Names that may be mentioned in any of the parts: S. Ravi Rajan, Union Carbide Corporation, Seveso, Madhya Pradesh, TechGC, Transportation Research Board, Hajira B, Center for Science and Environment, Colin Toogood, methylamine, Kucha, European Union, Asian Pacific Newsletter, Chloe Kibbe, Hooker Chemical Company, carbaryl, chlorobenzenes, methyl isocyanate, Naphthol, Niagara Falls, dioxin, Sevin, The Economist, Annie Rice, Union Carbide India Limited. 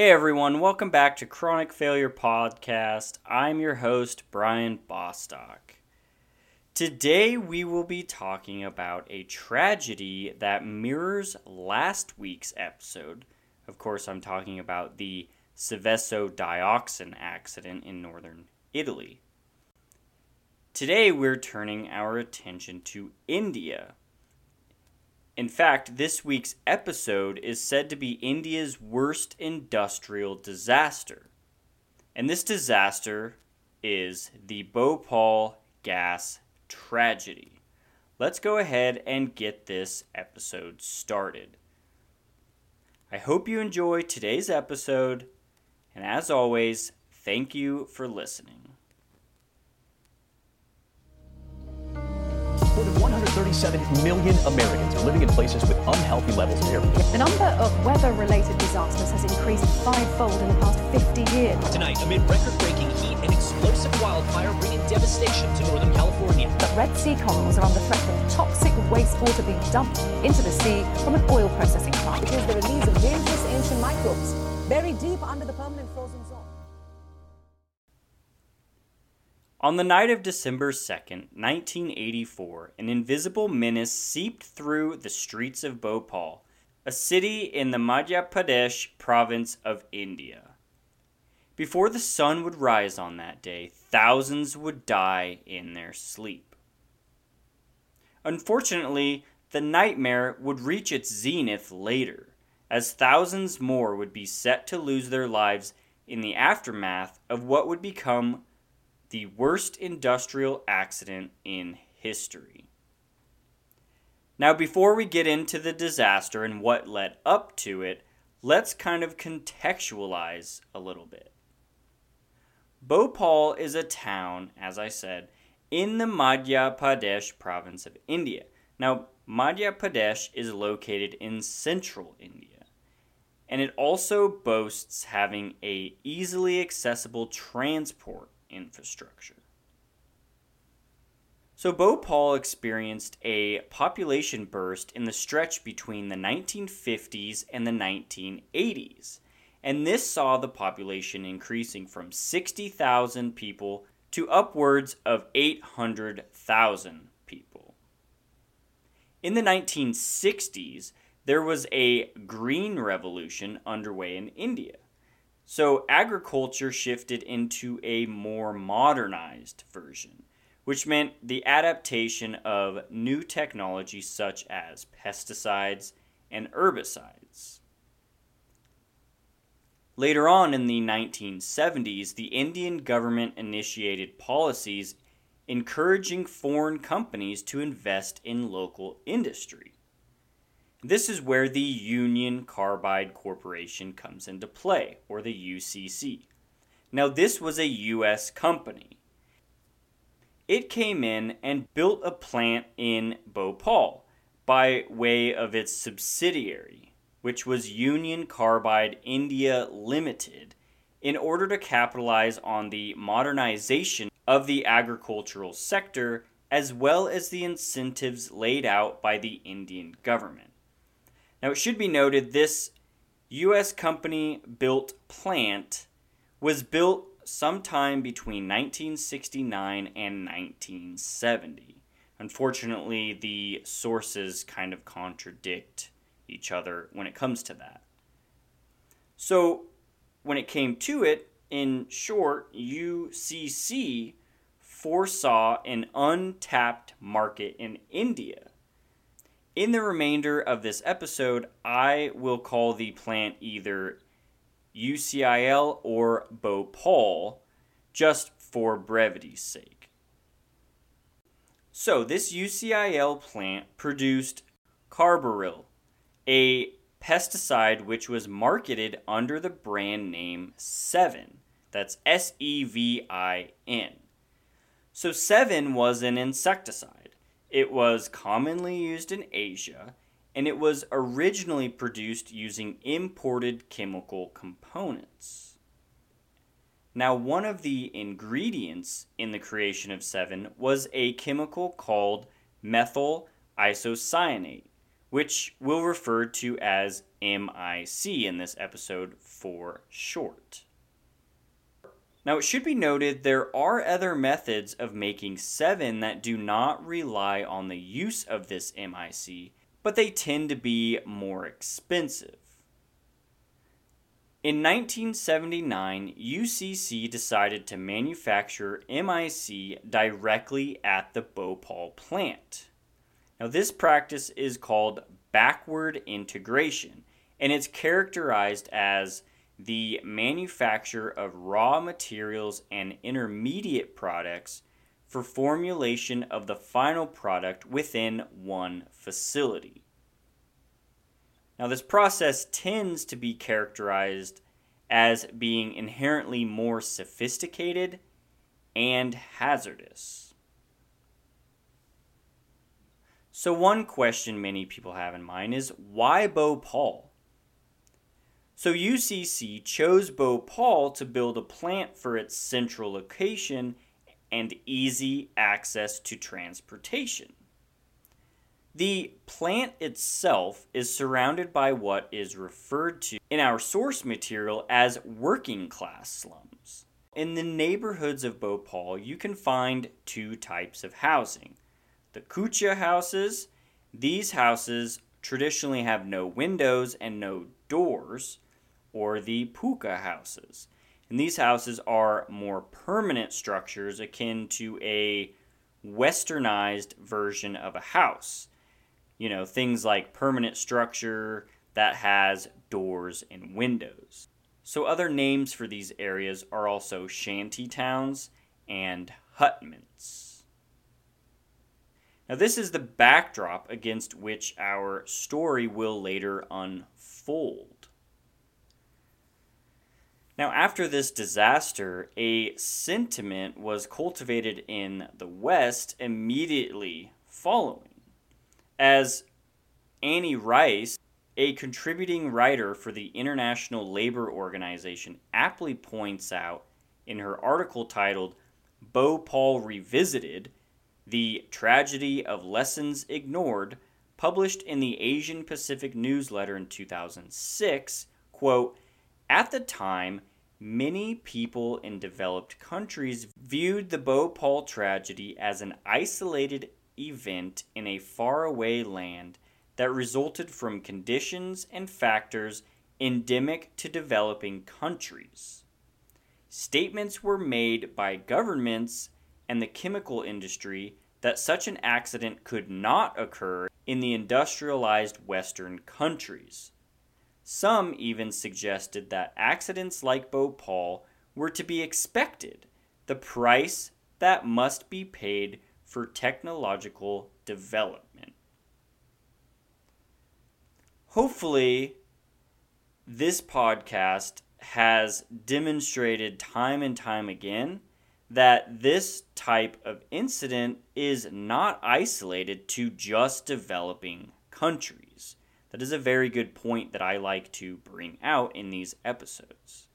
Hey everyone, welcome back to Chronic Failure Podcast. I'm your host, Brian Bostock. Today we will be talking about a tragedy that mirrors last week's episode. Of course, I'm talking about the Seveso dioxin accident in northern Italy. Today we're turning our attention to India. In fact, this week's episode is said to be India's worst industrial disaster. And this disaster is the Bhopal gas tragedy. Let's go ahead and get this episode started. I hope you enjoy today's episode, and as always, thank you for listening. More than 137 million Americans are living in places with unhealthy levels of air. The number of weather-related disasters has increased fivefold in the past 50 years. Tonight, amid record-breaking heat, an explosive wildfire bringing devastation to Northern California. The Red Sea corals are under threat of toxic wastewater being dumped into the sea from an oil processing plant. It is the release of dangerous ancient microbes buried deep under the permanent frozen zone. On the night of December 2nd, 1984, an invisible menace seeped through the streets of Bhopal, a city in the Madhya Pradesh province of India. Before the sun would rise on that day, thousands would die in their sleep. Unfortunately, the nightmare would reach its zenith later, as thousands more would be set to lose their lives in the aftermath of what would become the worst industrial accident in history. Now, before we get into the disaster and what led up to it, let's kind of contextualize a little bit. Bhopal is a town, as I said, in the Madhya Pradesh province of India. Now, Madhya Pradesh is located in central India, and it also boasts having an easily accessible transport infrastructure. So Bhopal experienced a population burst in the stretch between the 1950s and the 1980s, and this saw the population increasing from 60,000 people to upwards of 800,000 people. In the 1960s, there was a green revolution underway in India. So agriculture shifted into a more modernized version, which meant the adaptation of new technology such as pesticides and herbicides. Later on in the 1970s, the Indian government initiated policies encouraging foreign companies to invest in local industry. This is where the Union Carbide Corporation comes into play, or the UCC. Now, this was a U.S. company. It came in and built a plant in Bhopal by way of its subsidiary, which was Union Carbide India Limited, in order to capitalize on the modernization of the agricultural sector, as well as the incentives laid out by the Indian government. Now, it should be noted this U.S. company-built plant was built sometime between 1969 and 1970. Unfortunately, the sources kind of contradict each other when it comes to that. So, when it came to it, in short, UCC foresaw an untapped market in India. In the remainder of this episode, I will call the plant either UCIL or Bhopal, just for brevity's sake. So, this UCIL plant produced carbaryl, a pesticide which was marketed under the brand name Sevin. That's S-E-V-I-N. So, Sevin was an insecticide. It was commonly used in Asia, and it was originally produced using imported chemical components. Now, one of the ingredients in the creation of Sevin was a chemical called methyl isocyanate, which we'll refer to as MIC in this episode for short. Now, it should be noted there are other methods of making Sevin that do not rely on the use of this MIC, but they tend to be more expensive. In 1979, UCC decided to manufacture MIC directly at the Bhopal plant. Now, this practice is called backward integration, and it's characterized as the manufacture of raw materials and intermediate products for formulation of the final product within one facility. Now, this process tends to be characterized as being inherently more sophisticated and hazardous. So one question many people have in mind is, why Bhopal? So UCC chose Bhopal to build a plant for its central location and easy access to transportation. The plant itself is surrounded by what is referred to in our source material as working class slums. In the neighborhoods of Bhopal, you can find two types of housing. The Kucha houses. These houses traditionally have no windows and no doors, or the puka houses. And these houses are more permanent structures akin to a westernized version of a house. You know, things like permanent structure that has doors and windows. So other names for these areas are also shanty towns and hutments. Now, this is the backdrop against which our story will later unfold. Now, after this disaster, a sentiment was cultivated in the West immediately following, as Annie Rice, a contributing writer for the International Labor Organization, aptly points out in her article titled "Bhopal Revisited: The Tragedy of Lessons Ignored," published in the Asian Pacific Newsletter in 2006, quote, "At the time, many people in developed countries viewed the Bhopal tragedy as an isolated event in a faraway land that resulted from conditions and factors endemic to developing countries. Statements were made by governments and the chemical industry that such an accident could not occur in the industrialized Western countries. Some even suggested that accidents like Bhopal were to be expected, the price that must be paid for technological development." Hopefully, this podcast has demonstrated time and time again that this type of incident is not isolated to just developing countries. That is a very good point that I like to bring out in these episodes.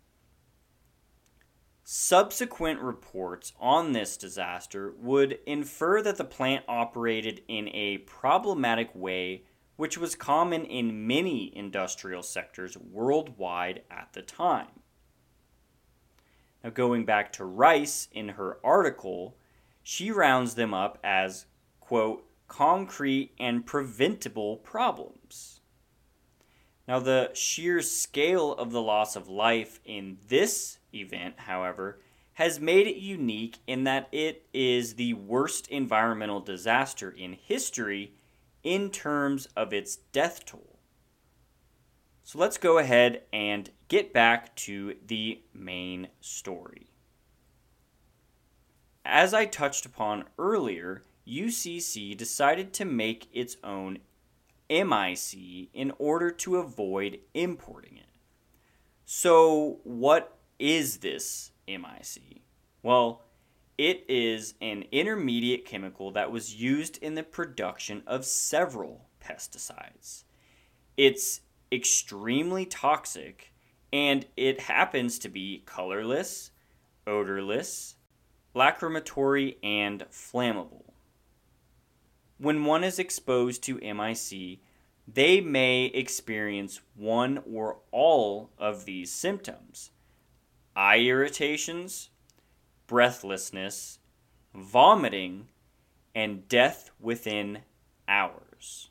Subsequent reports on this disaster would infer that the plant operated in a problematic way, which was common in many industrial sectors worldwide at the time. Now, going back to Rice in her article, she rounds them up as, quote, concrete and preventable problems. Now, the sheer scale of the loss of life in this event, however, has made it unique in that it is the worst environmental disaster in history in terms of its death toll. So let's go ahead and get back to the main story. As I touched upon earlier, UCC decided to make its own MIC in order to avoid importing it. So what is this MIC? Well, it is an intermediate chemical that was used in the production of several pesticides. It's extremely toxic, and it happens to be colorless, odorless, lacrimatory, and flammable. When one is exposed to MIC, they may experience one or all of these symptoms: eye irritations, breathlessness, vomiting, and death within hours.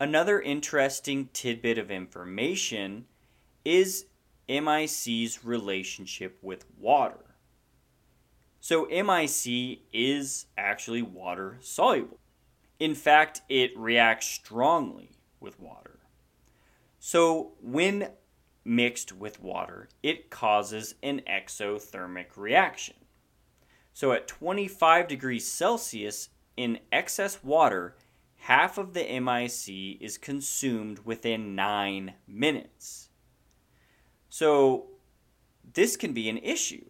Another interesting tidbit of information is MIC's relationship with water. So MIC is actually water soluble. In fact, it reacts strongly with water. So when mixed with water, it causes an exothermic reaction. So at 25 degrees Celsius in excess water, half of the MIC is consumed within 9 minutes. So this can be an issue.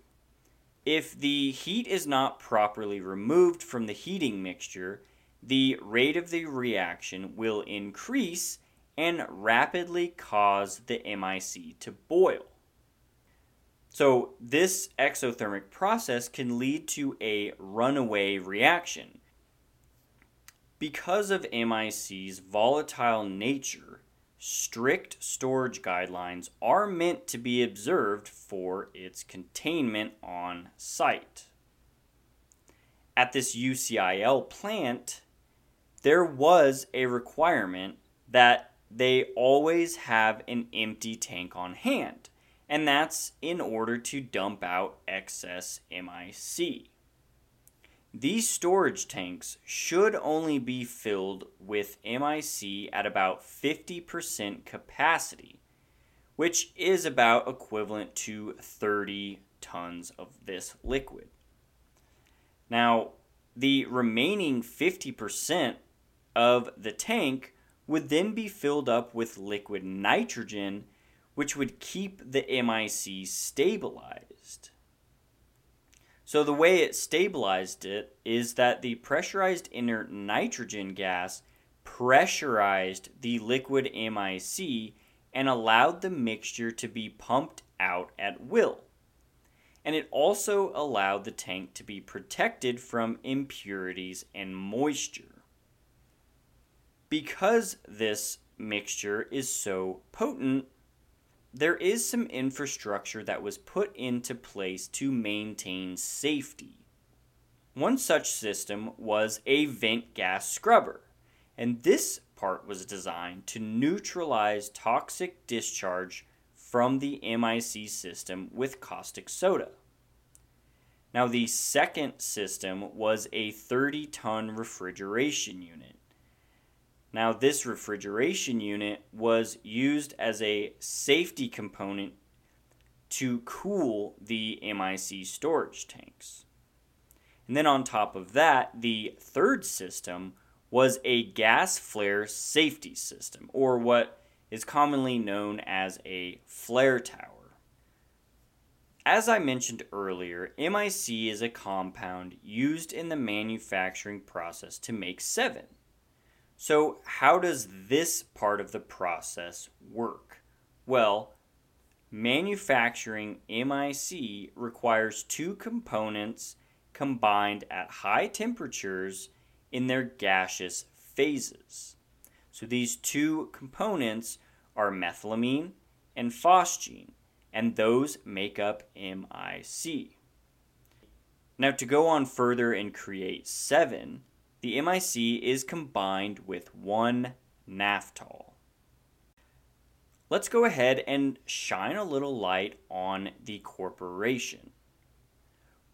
If the heat is not properly removed from the heating mixture, the rate of the reaction will increase and rapidly cause the MIC to boil. So this exothermic process can lead to a runaway reaction. Because of MIC's volatile nature, strict storage guidelines are meant to be observed for its containment on site. At this UCIL plant, there was a requirement that they always have an empty tank on hand, and that's in order to dump out excess MIC. These storage tanks should only be filled with MIC at about 50% capacity, which is about equivalent to 30 tons of this liquid. Now, the remaining 50% of the tank would then be filled up with liquid nitrogen, which would keep the MIC stabilized. So the way it stabilized it is that the pressurized inert nitrogen gas pressurized the liquid MIC and allowed the mixture to be pumped out at will. And it also allowed the tank to be protected from impurities and moisture. Because this mixture is so potent, there is some infrastructure that was put into place to maintain safety. One such system was a vent gas scrubber, and this part was designed to neutralize toxic discharge from the MIC system with caustic soda. Now, the second system was a 30-ton refrigeration unit. Now, this refrigeration unit was used as a safety component to cool the MIC storage tanks. And then on top of that, the third system was a gas flare safety system, or what is commonly known as a flare tower. As I mentioned earlier, MIC is a compound used in the manufacturing process to make Sevin. So how does this part of the process work? Well, manufacturing MIC requires two components combined at high temperatures in their gaseous phases. So these two components are methylamine and phosgene, and those make up MIC. Now, to go on further and create Sevin, the MIC is combined with one Naphthol. Let's go ahead and shine a little light on the corporation.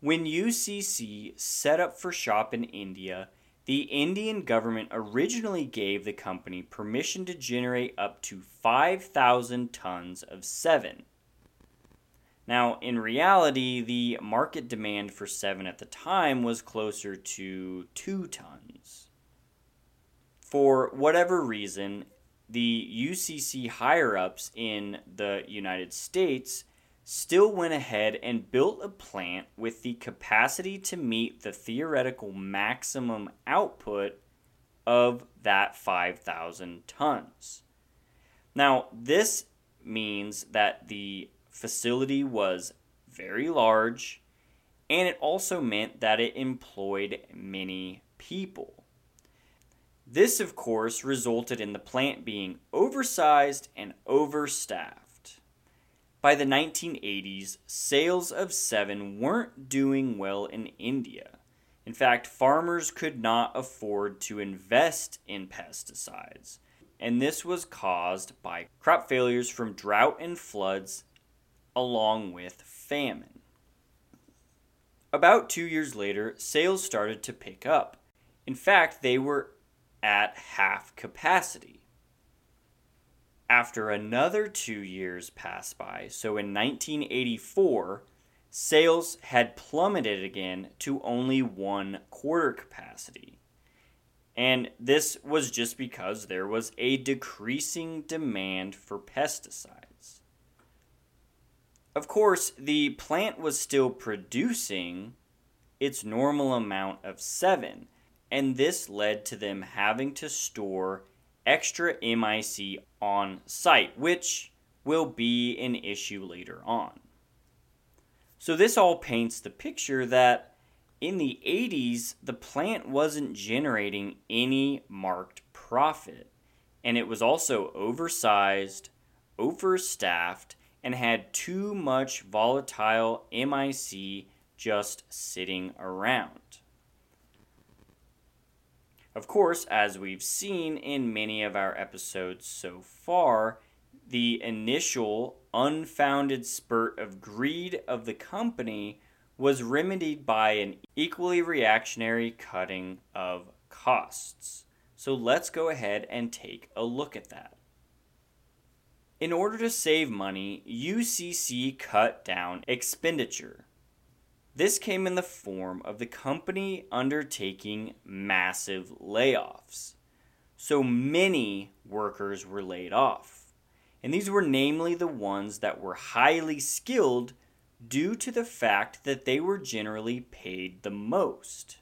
When UCC set up for shop in India, the Indian government originally gave the company permission to generate up to 5,000 tons of Sevin. Now, in reality, the market demand for Sevin at the time was closer to 2 tons. For whatever reason, the UCC higher-ups in the United States still went ahead and built a plant with the capacity to meet the theoretical maximum output of that 5,000 tons. Now, this means that the facility was very large, and it also meant that it employed many people. This, of course, resulted in the plant being oversized and overstaffed. By the 1980s, sales of Sevin weren't doing well in India. In fact, farmers could not afford to invest in pesticides, and this was caused by crop failures from drought and floods, along with famine. About 2 years later, sales started to pick up. In fact, they were at half capacity. After another 2 years passed by, so in 1984, sales had plummeted again to only 1/4 capacity. And this was just because there was a decreasing demand for pesticides. Of course, the plant was still producing its normal amount of Sevin, and this led to them having to store extra MIC on site, which will be an issue later on. So this all paints the picture that in the 80s, the plant wasn't generating any marked profit, and it was also oversized, overstaffed, and had too much volatile MIC just sitting around. Of course, as we've seen in many of our episodes so far, the initial unfounded spurt of greed of the company was remedied by an equally reactionary cutting of costs. So let's go ahead and take a look at that. In order to save money, UCC cut down expenditure. This came in the form of the company undertaking massive layoffs. So many workers were laid off. And these were namely the ones that were highly skilled due to the fact that they were generally paid the most.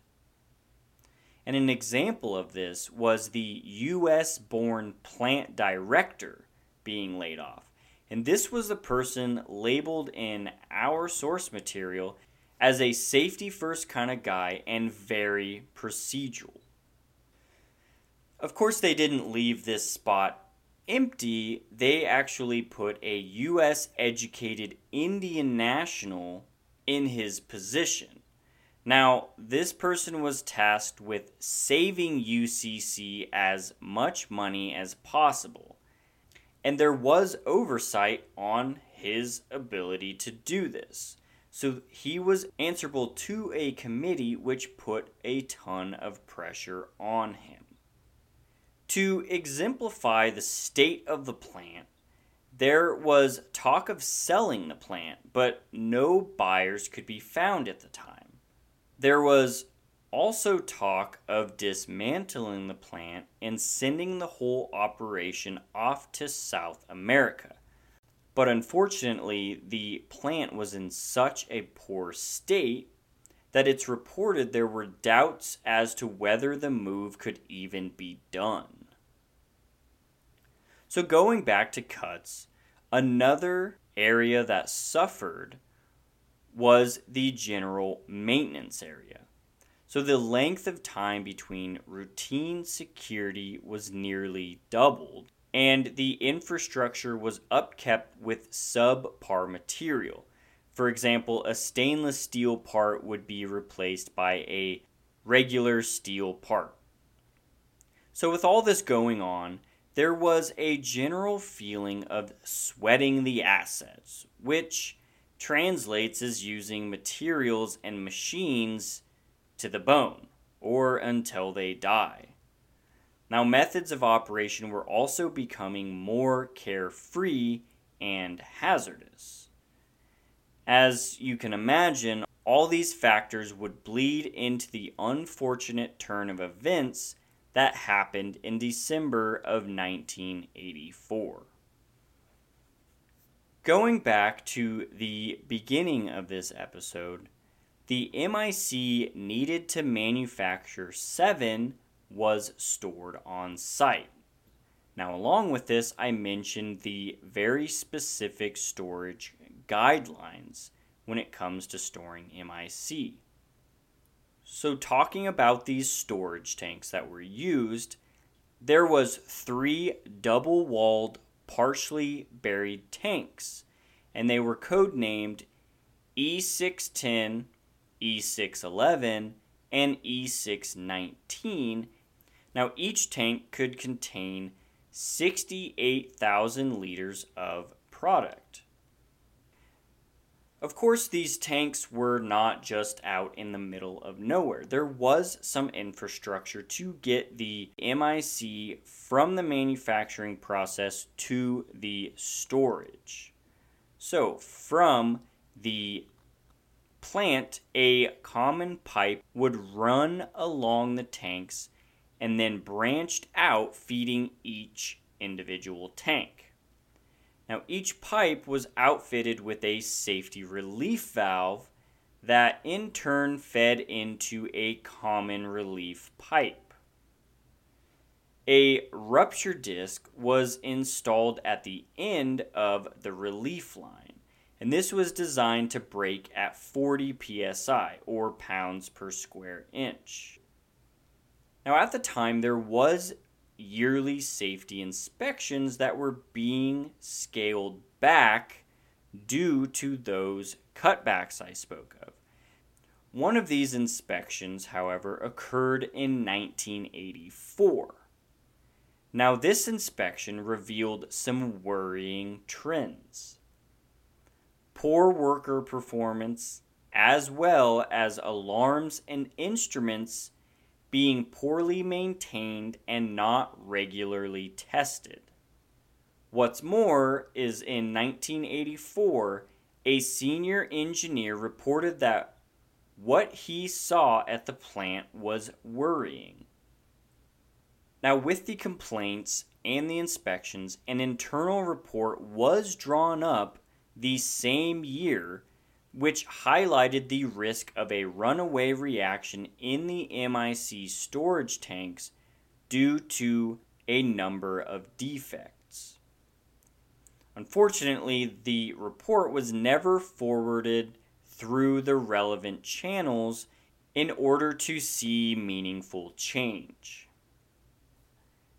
And an example of this was the US-born plant director being laid off. And this was the person labeled in our source material as a safety first kind of guy and very procedural. Of course, they didn't leave this spot empty. They actually put a US educated Indian national in his position. Now, this person was tasked with saving UCC as much money as possible. And there was oversight on his ability to do this. So he was answerable to a committee which put a ton of pressure on him. To exemplify the state of the plant, there was talk of selling the plant, but no buyers could be found at the time. There was also talk of dismantling the plant and sending the whole operation off to South America. But unfortunately, the plant was in such a poor state that it's reported there were doubts as to whether the move could even be done. So going back to cuts, another area that suffered was the general maintenance area. So the length of time between routine security was nearly doubled, and the infrastructure was upkept with subpar material. For example, a stainless steel part would be replaced by a regular steel part. So with all this going on, there was a general feeling of sweating the assets, which translates as using materials and machines to the bone, or until they die. Now, methods of operation were also becoming more carefree and hazardous. As you can imagine, all these factors would bleed into the unfortunate turn of events that happened in December of 1984. Going back to the beginning of this episode, the MIC needed to manufacture Sevin was stored on site. Now, along with this, I mentioned the very specific storage guidelines when it comes to storing MIC. So talking about these storage tanks that were used, there was 3 double-walled, partially buried tanks, and they were codenamed E610, E611, and E619. Now, each tank could contain 68,000 liters of product. Of course, these tanks were not just out in the middle of nowhere. There was some infrastructure to get the MIC from the manufacturing process to the storage. So, from the plant, a common pipe would run along the tanks and then branched out, feeding each individual tank. Now, each pipe was outfitted with a safety relief valve that in turn fed into a common relief pipe. A rupture disc was installed at the end of the relief line, and this was designed to break at 40 psi, or pounds per square inch. Now, at the time, there was yearly safety inspections that were being scaled back due to those cutbacks I spoke of. One of these inspections, however, occurred in 1984. Now, this inspection revealed some worrying trends. Poor worker performance, as well as alarms and instruments being poorly maintained and not regularly tested. What's more is in 1984, a senior engineer reported that what he saw at the plant was worrying. Now, with the complaints and the inspections, an internal report was drawn up the same year, which highlighted the risk of a runaway reaction in the MIC storage tanks due to a number of defects. Unfortunately, the report was never forwarded through the relevant channels in order to see meaningful change.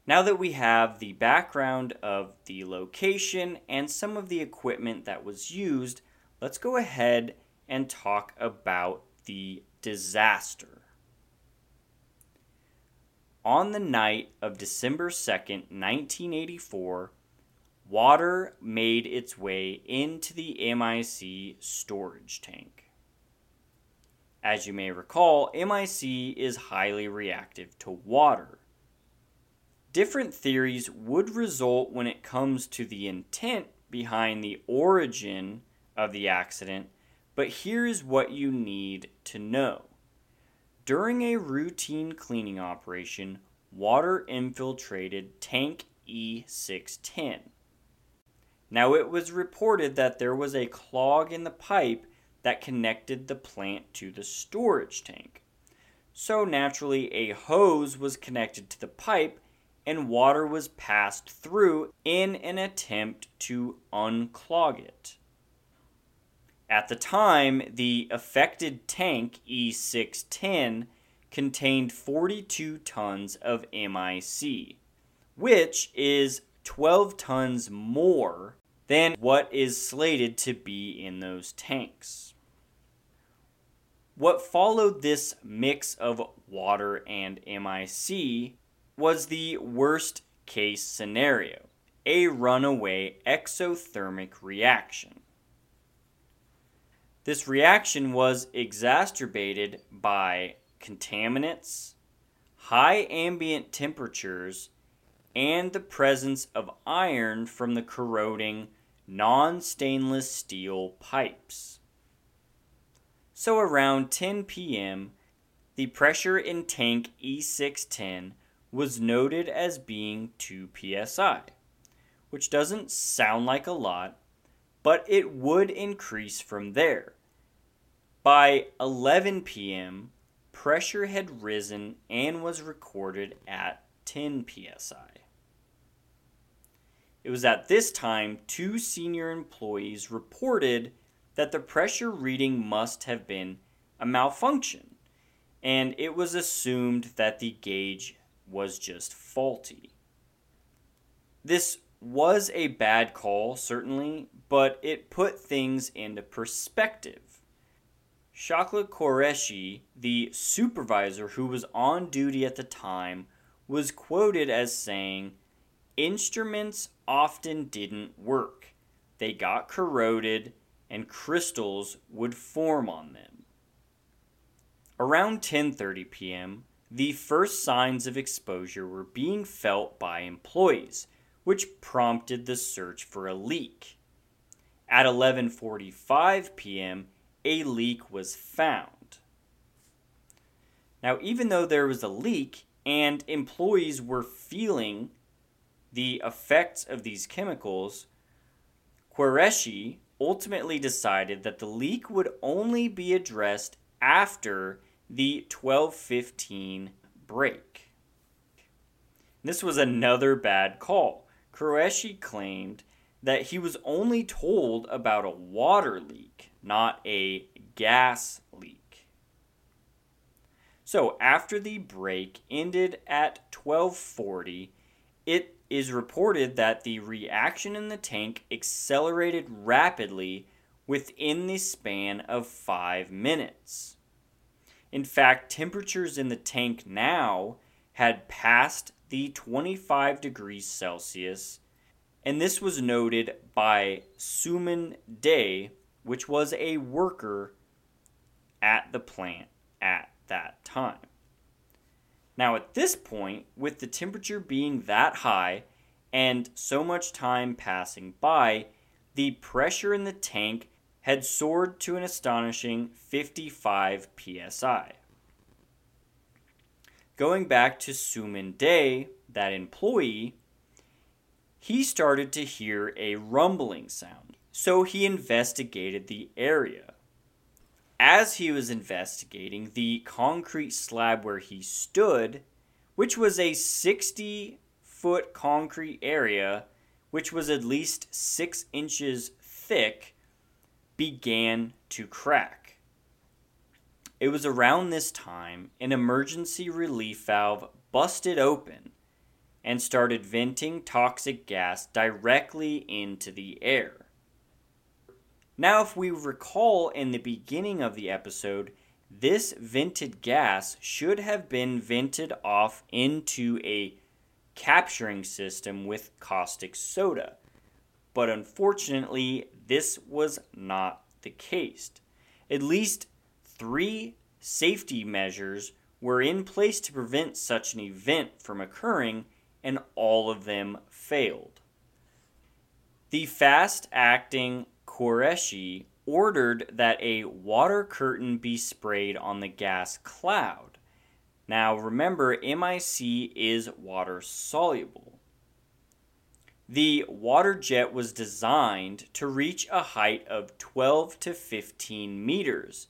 Now that we have the background of the location and some of the equipment that was used, let's go ahead and talk about the disaster. On the night of December 2nd, 1984, water made its way into the MIC storage tank. As you may recall, MIC is highly reactive to water. Different theories would result when it comes to the intent behind the origin of the accident, but here is what you need to know. During a routine cleaning operation, water infiltrated tank E610. Now, it was reported that there was a clog in the pipe that connected the plant to the storage tank. So naturally, a hose was connected to the pipe and water was passed through in an attempt to unclog it. At the time, the affected tank, E610, contained 42 tons of MIC, which is 12 tons more than what is slated to be in those tanks. What followed this mix of water and MIC was the worst case scenario, a runaway exothermic reaction. This reaction was exacerbated by contaminants, high ambient temperatures, and the presence of iron from the corroding non-stainless steel pipes. So around 10 p.m., the pressure in tank E610 was noted as being 2 psi, which doesn't sound like a lot, but it would increase from there. By 11 p.m., pressure had risen and was recorded at 10 psi. It was at this time 2 senior employees reported that the pressure reading must have been a malfunction, and it was assumed that the gauge was just faulty. This was a bad call, certainly, but it put things into perspective. Shakil Qureshi, the supervisor who was on duty at the time, was quoted as saying, "Instruments often didn't work. They got corroded and crystals would form on them." Around 10:30 p.m., the first signs of exposure were being felt by employees, which prompted the search for a leak. At 11:45 p.m., a leak was found. Now, even though there was a leak and employees were feeling the effects of these chemicals, Qureshi ultimately decided that the leak would only be addressed after the 12:15 break. This was another bad call. Qureshi claimed that he was only told about a water leak, not a gas leak. So after the break ended at 12:40, it is reported that the reaction in the tank accelerated rapidly within the span of 5 minutes. In fact, temperatures in the tank now had passed the 25 degrees Celsius, and this was noted by Suman Day, which was a worker at the plant at that time. Now, at this point, with the temperature being that high and so much time passing by, the pressure in the tank had soared to an astonishing 55 psi. Going back to Suman Day, that employee, he started to hear a rumbling sound, so he investigated the area. As he was investigating, the concrete slab where he stood, which was a 60-foot concrete area, which was at least 6 inches thick, began to crack. It was around this time an emergency relief valve busted open and started venting toxic gas directly into the air. Now, if we recall in the beginning of the episode, this vented gas should have been vented off into a capturing system with caustic soda, but unfortunately, this was not the case. At least 3 safety measures were in place to prevent such an event from occurring, and all of them failed. The fast-acting Qureshi ordered that a water curtain be sprayed on the gas cloud. Now remember, MIC is water soluble. The water jet was designed to reach a height of 12 to 15 meters,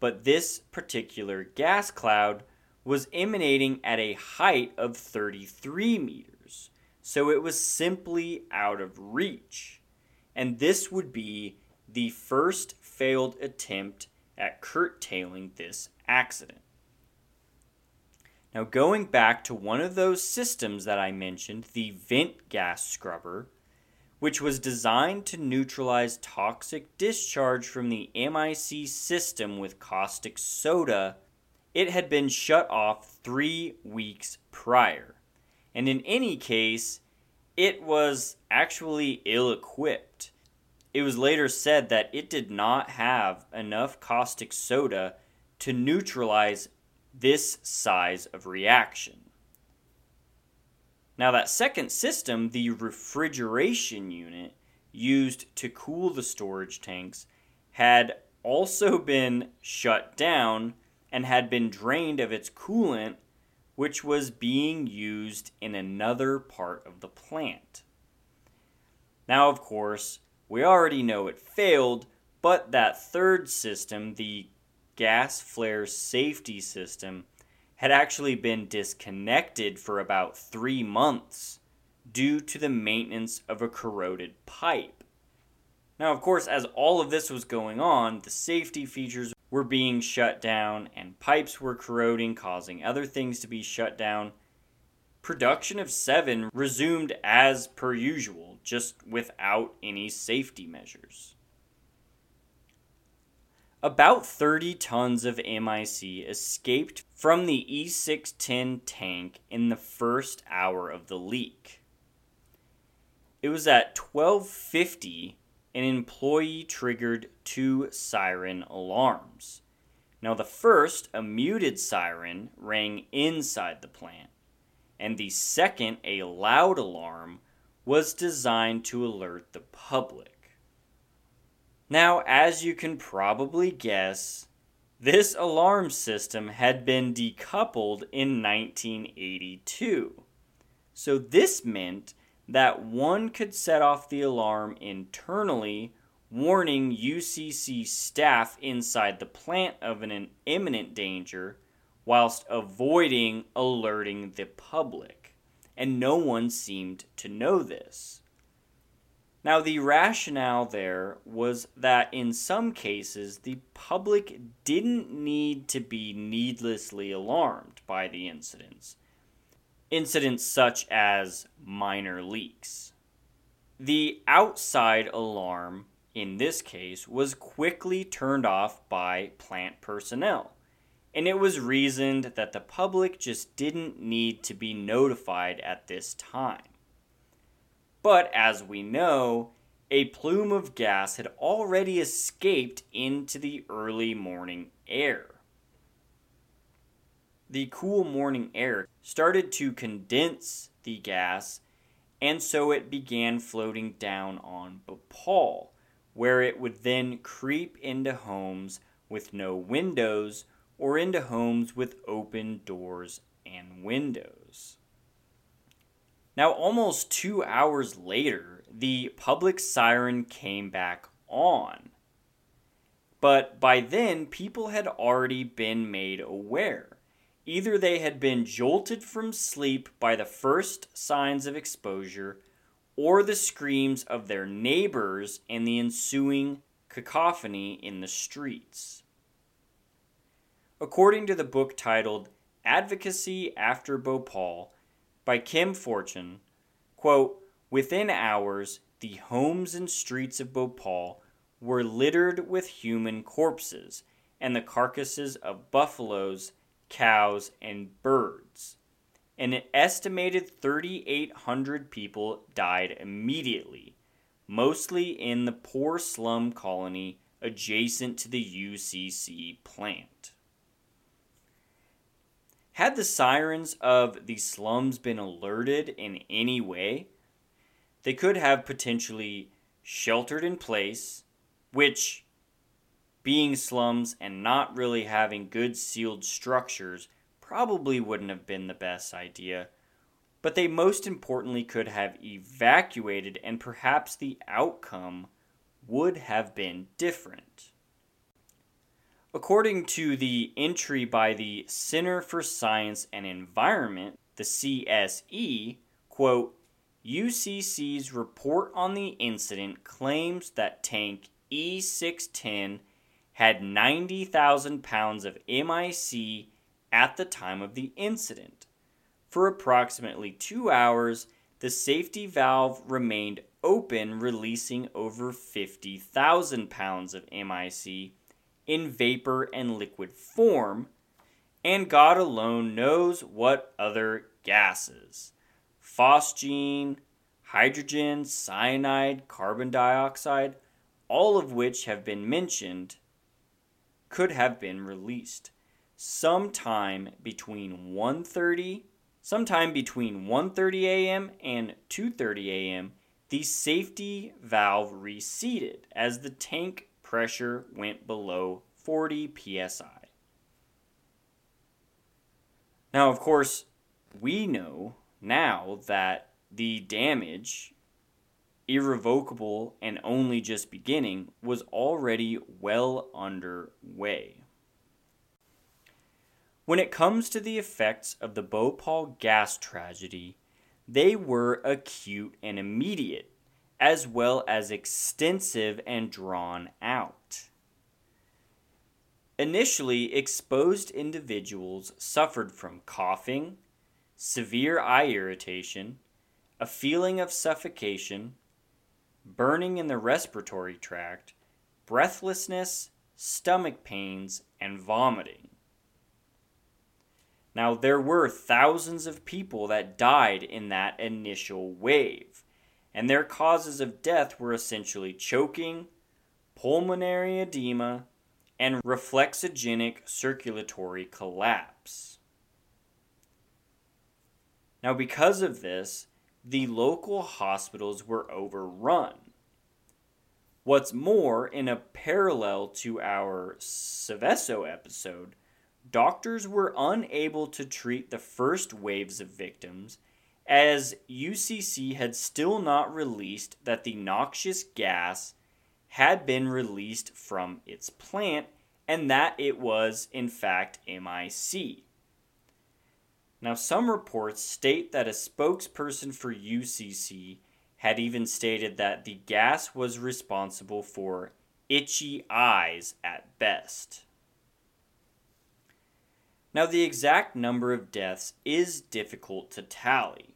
but this particular gas cloud was emanating at a height of 33 meters, so it was simply out of reach. And this would be the first failed attempt at curtailing this accident. Now, going back to one of those systems that I mentioned, the vent gas scrubber, which was designed to neutralize toxic discharge from the MIC system with caustic soda, it had been shut off 3 weeks prior. And in any case, it was actually ill-equipped. It was later said that it did not have enough caustic soda to neutralize this size of reaction. Now, that second system, the refrigeration unit used to cool the storage tanks, had also been shut down and had been drained of its coolant, which was being used in another part of the plant. Now, of course, we already know it failed, but that third system, the gas flare safety system, had actually been disconnected for about 3 months due to the maintenance of a corroded pipe. Now, of course, as all of this was going on, the safety features were being shut down and pipes were corroding, causing other things to be shut down. Production of Sevin resumed as per usual, just without any safety measures. About 30 tons of MIC escaped from the E610 tank in the first hour of the leak. It was at 12:50 an employee triggered 2 siren alarms. Now the first, a muted siren, rang inside the plant, and the second, a loud alarm, was designed to alert the public. Now, as you can probably guess, this alarm system had been decoupled in 1982. So this meant that one could set off the alarm internally, warning UCC staff inside the plant of an imminent danger, whilst avoiding alerting the public, and no one seemed to know this. Now, the rationale there was that in some cases, the public didn't need to be needlessly alarmed by the incidents. Incidents such as minor leaks. The outside alarm, in this case, was quickly turned off by plant personnel. And it was reasoned that the public just didn't need to be notified at this time. But as we know, a plume of gas had already escaped into the early morning air. The cool morning air started to condense the gas, and so it began floating down on Bhopal, where it would then creep into homes with no windows, or into homes with open doors and windows. Now, almost 2 hours later, the public siren came back on. But by then, people had already been made aware. Either they had been jolted from sleep by the first signs of exposure, or the screams of their neighbors and the ensuing cacophony in the streets. According to the book titled Advocacy After Bhopal by Kim Fortun, quote, within hours, the homes and streets of Bhopal were littered with human corpses and the carcasses of buffaloes, cows, and birds. And an estimated 3,800 people died immediately, mostly in the poor slum colony adjacent to the UCC plant. Had the sirens of the slums been alerted in any way, they could have potentially sheltered in place, which, being slums and not really having good sealed structures, probably wouldn't have been the best idea, but they most importantly could have evacuated, and perhaps the outcome would have been different. According to the entry by the Center for Science and Environment, the CSE, quote, UCC's report on the incident claims that tank E610 had 90,000 pounds of MIC at the time of the incident. For approximately 2 hours, the safety valve remained open, releasing over 50,000 pounds of MIC in vapor and liquid form, and God alone knows what other gases. Phosgene, hydrogen, cyanide, carbon dioxide, all of which have been mentioned, could have been released sometime between 1:30 a.m. and 2:30 a.m. The safety valve receded as the tank pressure went below 40 psi. Now, of course, we know now that the damage, irrevocable and only just beginning, was already well underway. When it comes to the effects of the Bhopal gas tragedy, they were acute and immediate, as well as extensive and drawn out. Initially, exposed individuals suffered from coughing, severe eye irritation, a feeling of suffocation, burning in the respiratory tract, breathlessness, stomach pains, and vomiting. Now, there were thousands of people that died in that initial wave, and their causes of death were essentially choking, pulmonary edema, and reflexogenic circulatory collapse. Now, because of this, the local hospitals were overrun. What's more, in a parallel to our Seveso episode, doctors were unable to treat the first waves of victims, as UCC had still not released that the noxious gas had been released from its plant and that it was, in fact, MIC. Now, some reports state that a spokesperson for UCC had even stated that the gas was responsible for itchy eyes at best. Now, the exact number of deaths is difficult to tally.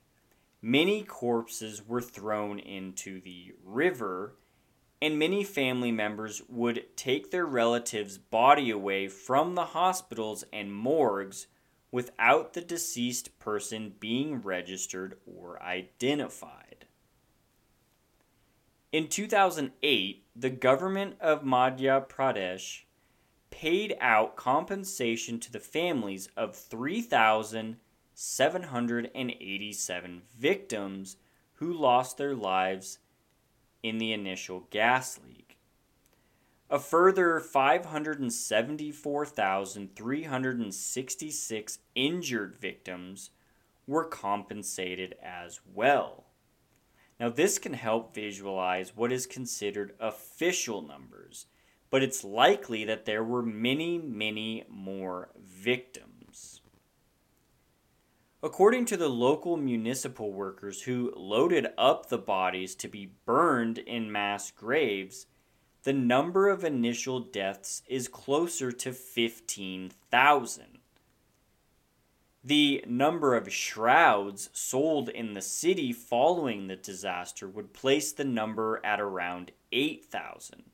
Many corpses were thrown into the river, and many family members would take their relatives' body away from the hospitals and morgues without the deceased person being registered or identified. In 2008, the government of Madhya Pradesh paid out compensation to the families of 3,787 victims who lost their lives in the initial gas leak. A further 574,366 injured victims were compensated as well. Now, this can help visualize what is considered official numbers, but it's likely that there were many, many more victims. According to the local municipal workers who loaded up the bodies to be burned in mass graves, the number of initial deaths is closer to 15,000. The number of shrouds sold in the city following the disaster would place the number at around 8,000.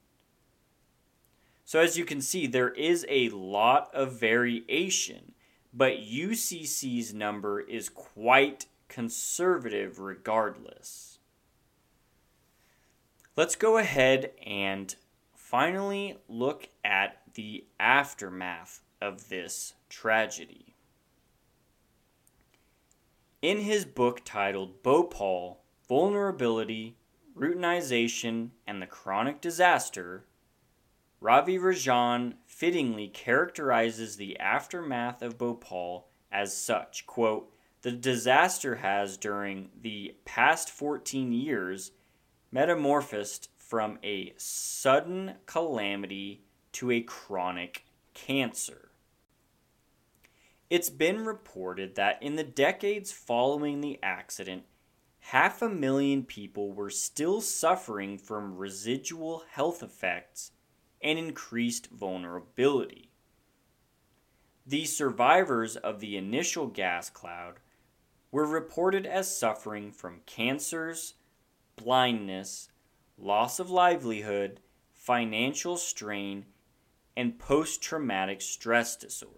So as you can see, there is a lot of variation, but UCC's number is quite conservative regardless. Let's go ahead and finally look at the aftermath of this tragedy. In his book titled Bhopal, Vulnerability, Routinization, and the Chronic Disaster, Ravi Rajan fittingly characterizes the aftermath of Bhopal as such, quote, "The disaster has, during the past 14 years, metamorphosed from a sudden calamity to a chronic cancer." It's been reported that in the decades following the accident, 500,000 people were still suffering from residual health effects and increased vulnerability. The survivors of the initial gas cloud were reported as suffering from cancers, blindness, loss of livelihood, financial strain, and post-traumatic stress disorder.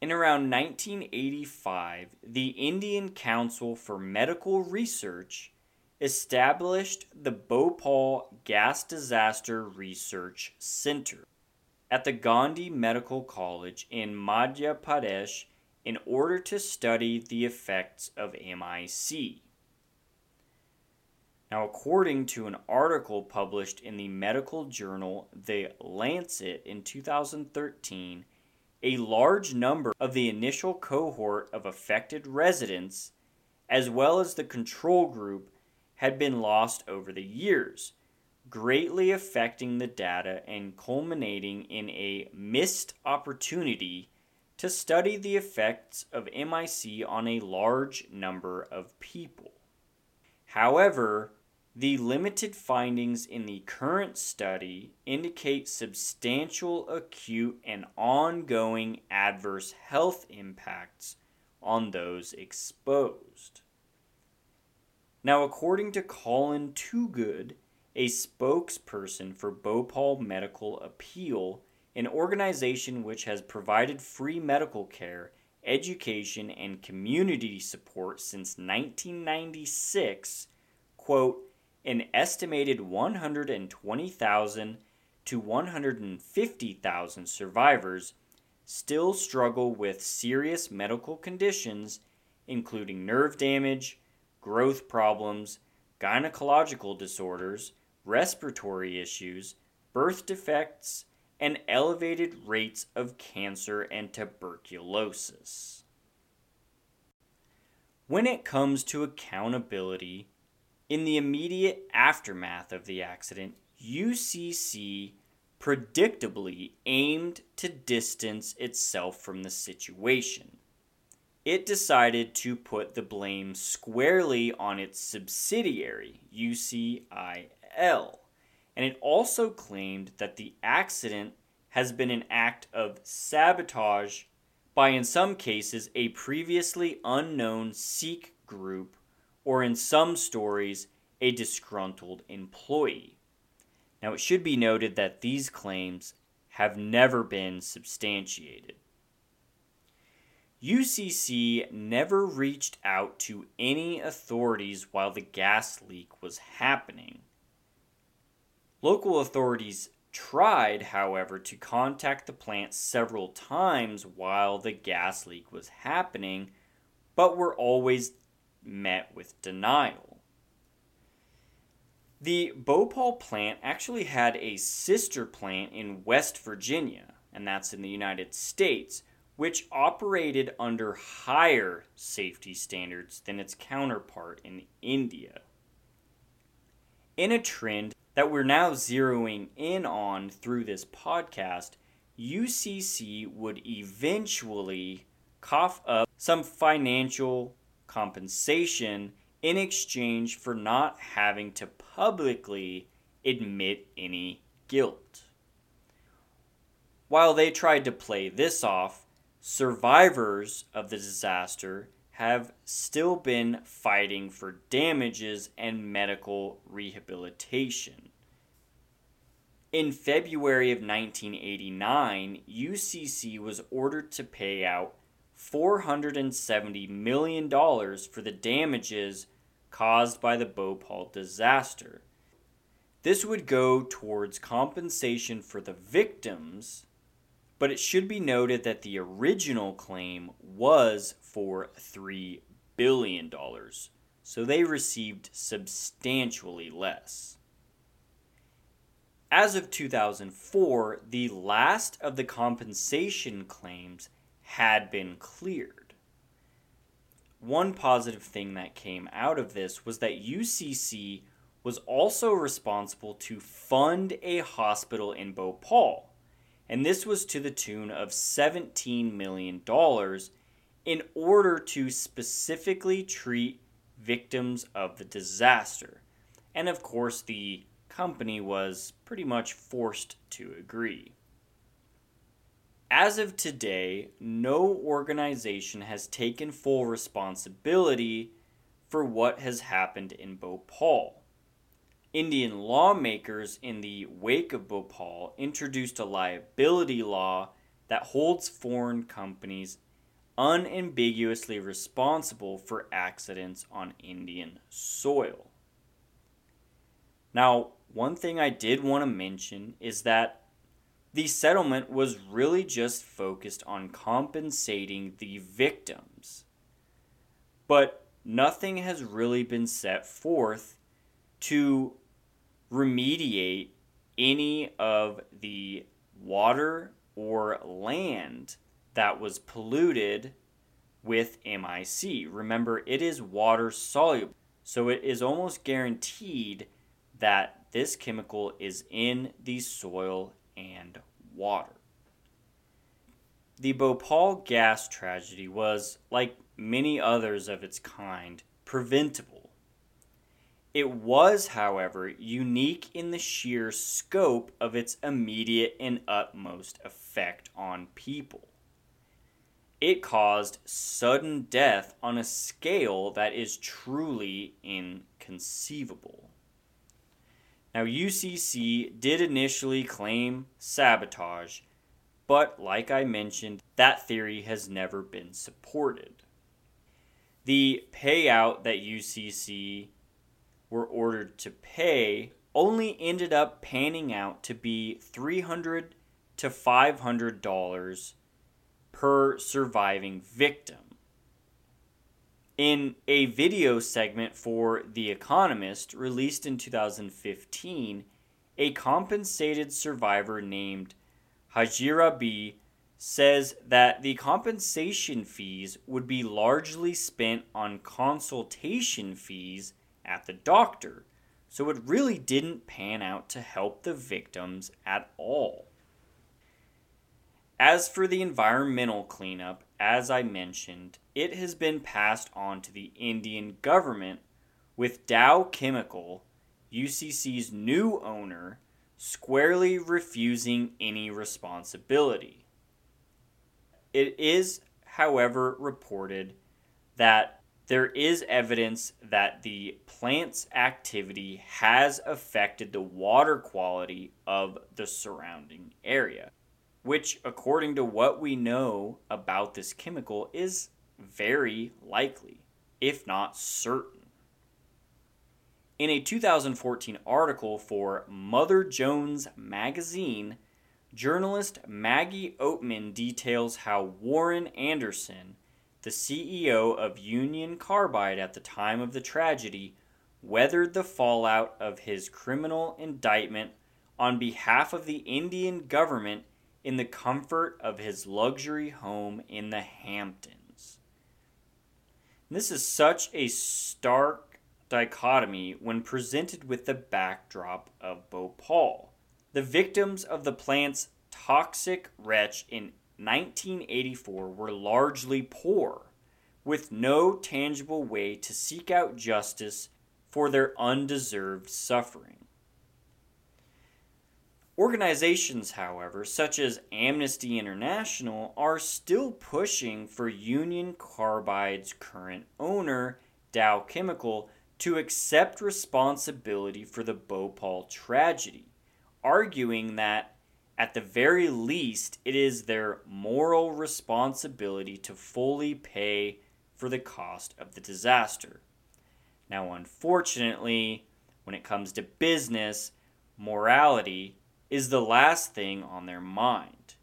In around 1985, the Indian Council for Medical Research established the Bhopal Gas Disaster Research Center at the Gandhi Medical College in Madhya Pradesh in order to study the effects of MIC. Now, according to an article published in the medical journal The Lancet in 2013, a large number of the initial cohort of affected residents, as well as the control group, had been lost over the years, greatly affecting the data and culminating in a missed opportunity to study the effects of MIC on a large number of people. However, the limited findings in the current study indicate substantial acute and ongoing adverse health impacts on those exposed. Now, according to Colin Toogood, a spokesperson for Bhopal Medical Appeal, an organization which has provided free medical care, education, and community support since 1996, quote, an estimated 120,000 to 150,000 survivors still struggle with serious medical conditions, including nerve damage, growth problems, gynecological disorders, respiratory issues, birth defects, and elevated rates of cancer and tuberculosis. When it comes to accountability, in the immediate aftermath of the accident, UCC predictably aimed to distance itself from the situation. It decided to put the blame squarely on its subsidiary, UCIL, and it also claimed that the accident has been an act of sabotage by, in some cases, a previously unknown Sikh group, or in some stories, a disgruntled employee. Now, it should be noted that these claims have never been substantiated. UCC never reached out to any authorities while the gas leak was happening. Local authorities tried, however, to contact the plant several times while the gas leak was happening, but were always met with denial. The Bhopal plant actually had a sister plant in West Virginia, and that's in the United States, which operated under higher safety standards than its counterpart in India. In a trend that we're now zeroing in on through this podcast, UCC would eventually cough up some financial compensation in exchange for not having to publicly admit any guilt. While they tried to play this off, survivors of the disaster have still been fighting for damages and medical rehabilitation. In February of 1989, UCC was ordered to pay out $470 million for the damages caused by the Bhopal disaster. This would go towards compensation for the victims, but it should be noted that the original claim was for $3 billion, so they received substantially less. As of 2004, the last of the compensation claims had been cleared. One positive thing that came out of this was that UCC was also responsible to fund a hospital in Bhopal, and this was to the tune of $17 million in order to specifically treat victims of the disaster. And of course, the company was pretty much forced to agree. As of today, no organization has taken full responsibility for what has happened in Bhopal. Indian lawmakers in the wake of Bhopal introduced a liability law that holds foreign companies unambiguously responsible for accidents on Indian soil. Now, one thing I did want to mention is that the settlement was really just focused on compensating the victims, but nothing has really been set forth to remediate any of the water or land that was polluted with MIC. Remember, it is water soluble, so it is almost guaranteed that this chemical is in the soil and water. The Bhopal gas tragedy was, like many others of its kind, preventable. It was, however, unique in the sheer scope of its immediate and utmost effect on people. it caused sudden death on a scale that is truly inconceivable. Now, UCC did initially claim sabotage, but like I mentioned, that theory has never been supported. The payout that UCC were ordered to pay only ended up panning out to be $300 to $500 per surviving victim. In a video segment for The Economist, released in 2015, a compensated survivor named Hajira B says that the compensation fees would be largely spent on consultation fees at the doctor, so it really didn't pan out to help the victims at all. As for the environmental cleanup, as I mentioned, it has been passed on to the Indian government, with Dow Chemical, UCC's new owner, squarely refusing any responsibility. It is, however, reported that there is evidence that the plant's activity has affected the water quality of the surrounding area, which, according to what we know about this chemical, is very likely, if not certain. In a 2014 article for Mother Jones magazine, journalist Maggie Oatman details how Warren Anderson, the CEO of Union Carbide at the time of the tragedy, weathered the fallout of his criminal indictment on behalf of the Indian government in the comfort of his luxury home in the Hamptons. And this is such a stark dichotomy when presented with the backdrop of Bhopal. The victims of the plant's toxic wretch in 1984 were largely poor, with no tangible way to seek out justice for their undeserved suffering. Organizations, however, such as Amnesty International, are still pushing for Union Carbide's current owner, Dow Chemical, to accept responsibility for the Bhopal tragedy, arguing that at the very least, it is their moral responsibility to fully pay for the cost of the disaster. Now, unfortunately, when it comes to business, morality is the last thing on their mind.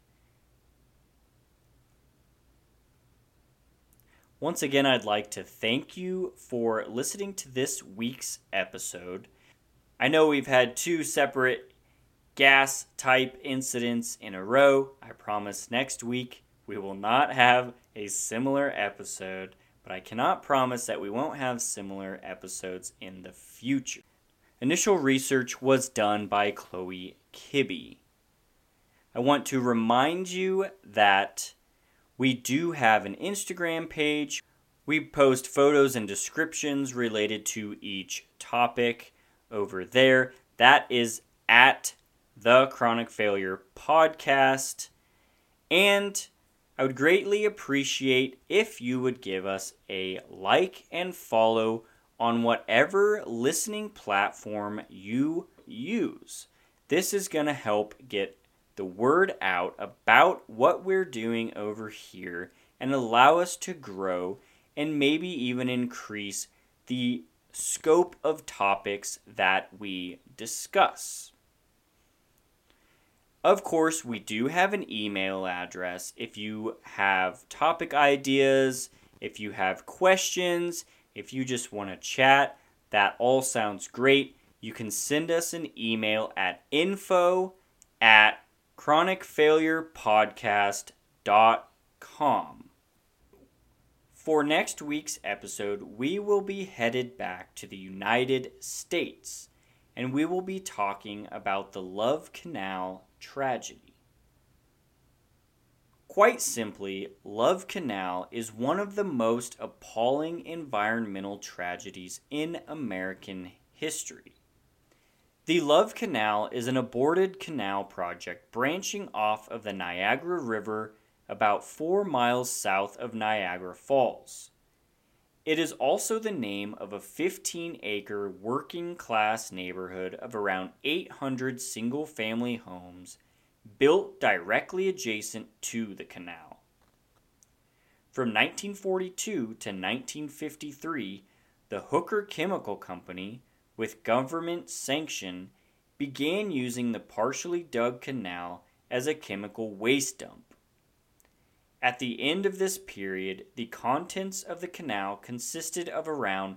Once again, I'd like to thank you for listening to this week's episode. I know we've had two separate gas type incidents in a row. I promise next week we will not have a similar episode, but I cannot promise that we won't have similar episodes in the future. Initial research was done by Chloe Kibbe. I want to remind you that we do have an Instagram page. We post photos and descriptions related to each topic over there. That is at The Chronic Failure Podcast, and I would greatly appreciate if you would give us a like and follow on whatever listening platform you use. This is going to help get the word out about what we're doing over here and allow us to grow and maybe even increase the scope of topics that we discuss. Of course, we do have an email address. If you have topic ideas, if you have questions, if you just want to chat, that all sounds great. You can send us an email at info@chronicfailurepodcast.com. For next week's episode, we will be headed back to the United States, and we will be talking about the Love Canal tragedy. Quite simply, Love Canal is one of the most appalling environmental tragedies in American history. The Love Canal is an aborted canal project branching off of the Niagara River about 4 miles south of Niagara Falls. It is also the name of a 15-acre working-class neighborhood of around 800 single-family homes built directly adjacent to the canal. From 1942 to 1953, the Hooker Chemical Company, with government sanction, began using the partially dug canal as a chemical waste dump. At the end of this period, the contents of the canal consisted of around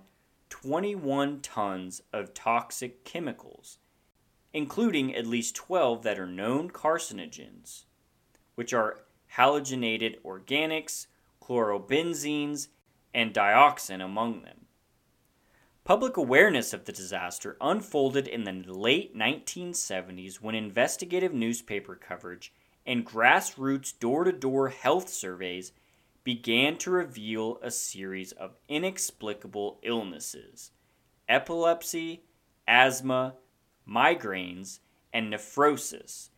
21 tons of toxic chemicals, including at least 12 that are known carcinogens, which are halogenated organics, chlorobenzenes, and dioxin among them. Public awareness of the disaster unfolded in the late 1970s when investigative newspaper coverage and grassroots door-to-door health surveys began to reveal a series of inexplicable illnesses: epilepsy, asthma, migraines, and nephrosis,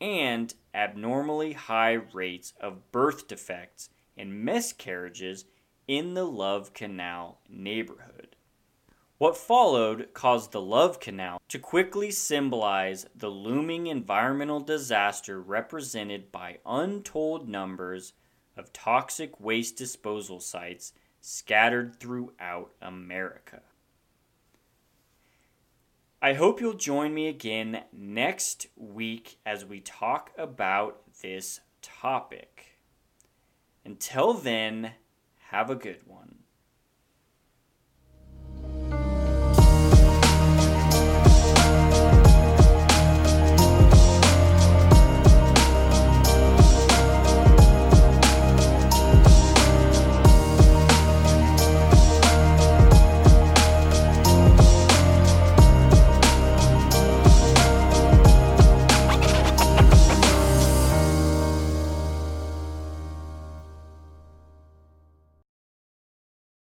and abnormally high rates of birth defects and miscarriages in the Love Canal neighborhood. What followed caused the Love Canal to quickly symbolize the looming environmental disaster represented by untold numbers of toxic waste disposal sites scattered throughout America. I hope you'll join me again next week as we talk about this topic. Until then, have a good one.